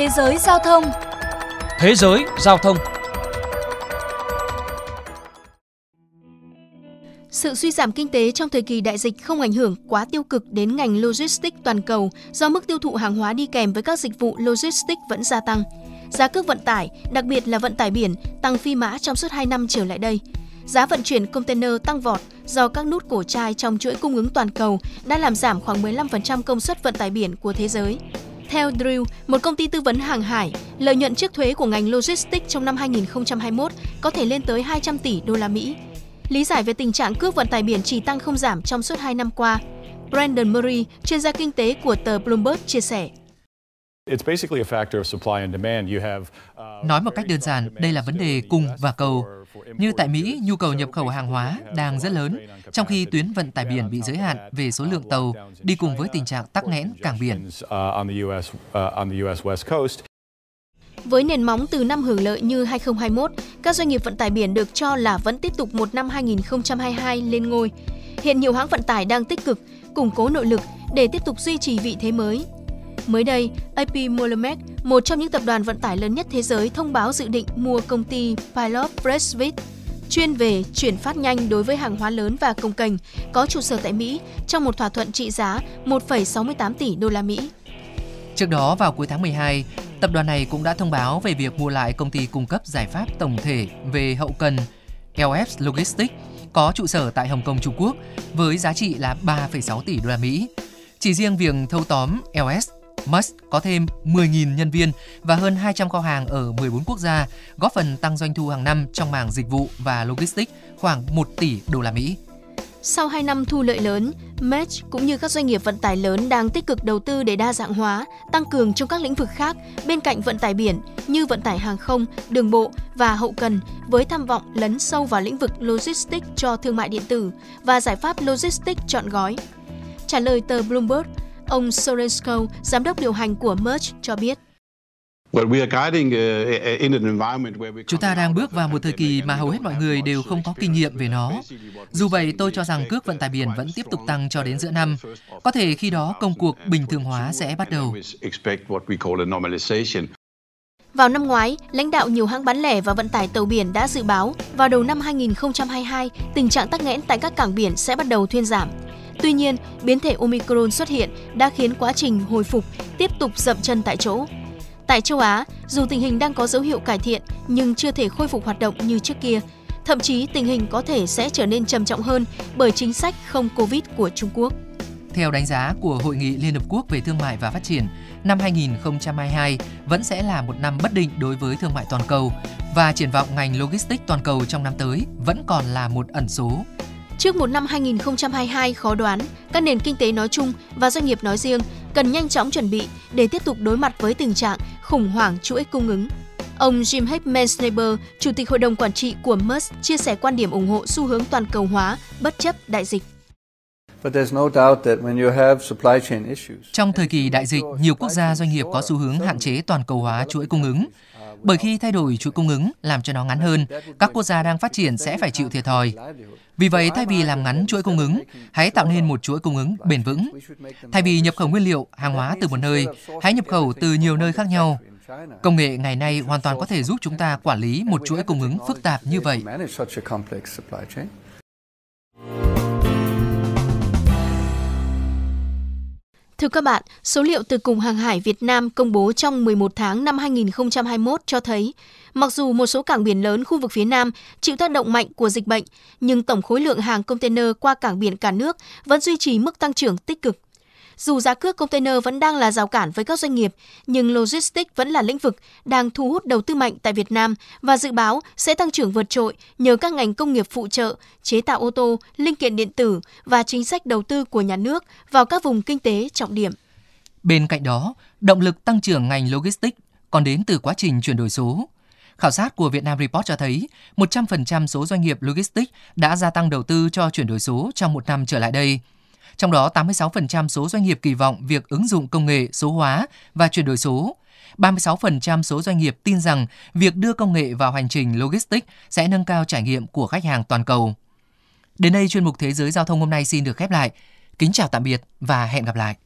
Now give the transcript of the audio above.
Thế giới giao thông. Thế giới giao thông. Sự suy giảm kinh tế trong thời kỳ đại dịch không ảnh hưởng quá tiêu cực đến ngành logistics toàn cầu do mức tiêu thụ hàng hóa đi kèm với các dịch vụ logistics vẫn gia tăng. Giá cước vận tải, đặc biệt là vận tải biển, tăng phi mã trong suốt 2 năm trở lại đây. Giá vận chuyển container tăng vọt do các nút cổ chai trong chuỗi cung ứng toàn cầu đã làm giảm khoảng 15% công suất vận tải biển của thế giới. Theo Drew, một công ty tư vấn hàng hải, lợi nhuận trước thuế của ngành logistics trong năm 2021 có thể lên tới 200 tỷ đô la Mỹ. Lý giải về tình trạng cước vận tải biển chỉ tăng không giảm trong suốt 2 năm qua, Brandon Murray, chuyên gia kinh tế của tờ Bloomberg chia sẻ. Nói một cách đơn giản, đây là vấn đề cung và cầu. Như tại Mỹ, nhu cầu nhập khẩu hàng hóa đang rất lớn, trong khi tuyến vận tải biển bị giới hạn về số lượng tàu đi cùng với tình trạng tắc nghẽn cảng biển. Với nền móng từ năm hưởng lợi như 2021, các doanh nghiệp vận tải biển được cho là vẫn tiếp tục một năm 2022 lên ngôi. Hiện nhiều hãng vận tải đang tích cực, củng cố nội lực để tiếp tục duy trì vị thế mới. Mới đây, IP Moller-Maersk, một trong những tập đoàn vận tải lớn nhất thế giới, thông báo dự định mua công ty Pilot Freight chuyên về chuyển phát nhanh đối với hàng hóa lớn và công kềnh, có trụ sở tại Mỹ trong một thỏa thuận trị giá 1,68 tỷ đô la Mỹ. Trước đó vào cuối tháng 12, tập đoàn này cũng đã thông báo về việc mua lại công ty cung cấp giải pháp tổng thể về hậu cần LF Logistics có trụ sở tại Hồng Kông, Trung Quốc với giá trị là 3,6 tỷ đô la Mỹ. Chỉ riêng việc thâu tóm LF Maersk có thêm 10.000 nhân viên và hơn 200 kho hàng ở 14 quốc gia, góp phần tăng doanh thu hàng năm trong mảng dịch vụ và logistics khoảng 1 tỷ đô la Mỹ. Sau 2 năm thu lợi lớn, Maersk cũng như các doanh nghiệp vận tải lớn đang tích cực đầu tư để đa dạng hóa, tăng cường trong các lĩnh vực khác bên cạnh vận tải biển như vận tải hàng không, đường bộ và hậu cần, với tham vọng lấn sâu vào lĩnh vực logistics cho thương mại điện tử và giải pháp logistics trọn gói. Trả lời tờ Bloomberg, ông Soren Skou, giám đốc điều hành của Maersk cho biết. Chúng ta đang bước vào một thời kỳ mà hầu hết mọi người đều không có kinh nghiệm về nó. Dù vậy, tôi cho rằng cước vận tải biển vẫn tiếp tục tăng cho đến giữa năm. Có thể khi đó công cuộc bình thường hóa sẽ bắt đầu. Vào năm ngoái, lãnh đạo nhiều hãng bán lẻ và vận tải tàu biển đã dự báo vào đầu năm 2022, tình trạng tắc nghẽn tại các cảng biển sẽ bắt đầu thuyên giảm. Tuy nhiên, biến thể Omicron xuất hiện đã khiến quá trình hồi phục tiếp tục dậm chân tại chỗ. Tại châu Á, dù tình hình đang có dấu hiệu cải thiện nhưng chưa thể khôi phục hoạt động như trước kia. Thậm chí tình hình có thể sẽ trở nên trầm trọng hơn bởi chính sách không Covid của Trung Quốc. Theo đánh giá của Hội nghị Liên Hợp Quốc về Thương mại và Phát triển, năm 2022 vẫn sẽ là một năm bất định đối với thương mại toàn cầu và triển vọng ngành logistics toàn cầu trong năm tới vẫn còn là một ẩn số. Trước một năm 2022 khó đoán, các nền kinh tế nói chung và doanh nghiệp nói riêng cần nhanh chóng chuẩn bị để tiếp tục đối mặt với tình trạng khủng hoảng chuỗi cung ứng. Ông Jim Hedman Staber, Chủ tịch Hội đồng Quản trị của Maersk, chia sẻ quan điểm ủng hộ xu hướng toàn cầu hóa bất chấp đại dịch. Trong thời kỳ đại dịch, nhiều quốc gia doanh nghiệp có xu hướng hạn chế toàn cầu hóa chuỗi cung ứng. Bởi khi thay đổi chuỗi cung ứng làm cho nó ngắn hơn, các quốc gia đang phát triển sẽ phải chịu thiệt thòi. Vì vậy, thay vì làm ngắn chuỗi cung ứng, hãy tạo nên một chuỗi cung ứng bền vững. Thay vì nhập khẩu nguyên liệu, hàng hóa từ một nơi, hãy nhập khẩu từ nhiều nơi khác nhau. Công nghệ ngày nay hoàn toàn có thể giúp chúng ta quản lý một chuỗi cung ứng phức tạp như vậy. Thưa các bạn, số liệu từ Cục Hàng hải Việt Nam công bố trong 11 tháng năm 2021 cho thấy, mặc dù một số cảng biển lớn khu vực phía Nam chịu tác động mạnh của dịch bệnh, nhưng tổng khối lượng hàng container qua cảng biển cả nước vẫn duy trì mức tăng trưởng tích cực. Dù giá cước container vẫn đang là rào cản với các doanh nghiệp, nhưng logistics vẫn là lĩnh vực đang thu hút đầu tư mạnh tại Việt Nam và dự báo sẽ tăng trưởng vượt trội nhờ các ngành công nghiệp phụ trợ, chế tạo ô tô, linh kiện điện tử và chính sách đầu tư của nhà nước vào các vùng kinh tế trọng điểm. Bên cạnh đó, động lực tăng trưởng ngành logistics còn đến từ quá trình chuyển đổi số. Khảo sát của Vietnam Report cho thấy 100% số doanh nghiệp logistics đã gia tăng đầu tư cho chuyển đổi số trong một năm trở lại đây. Trong đó, 86% số doanh nghiệp kỳ vọng việc ứng dụng công nghệ số hóa và chuyển đổi số. 36% số doanh nghiệp tin rằng việc đưa công nghệ vào hành trình logistics sẽ nâng cao trải nghiệm của khách hàng toàn cầu. Đến đây, chuyên mục Thế giới Giao thông hôm nay xin được khép lại. Kính chào tạm biệt và hẹn gặp lại!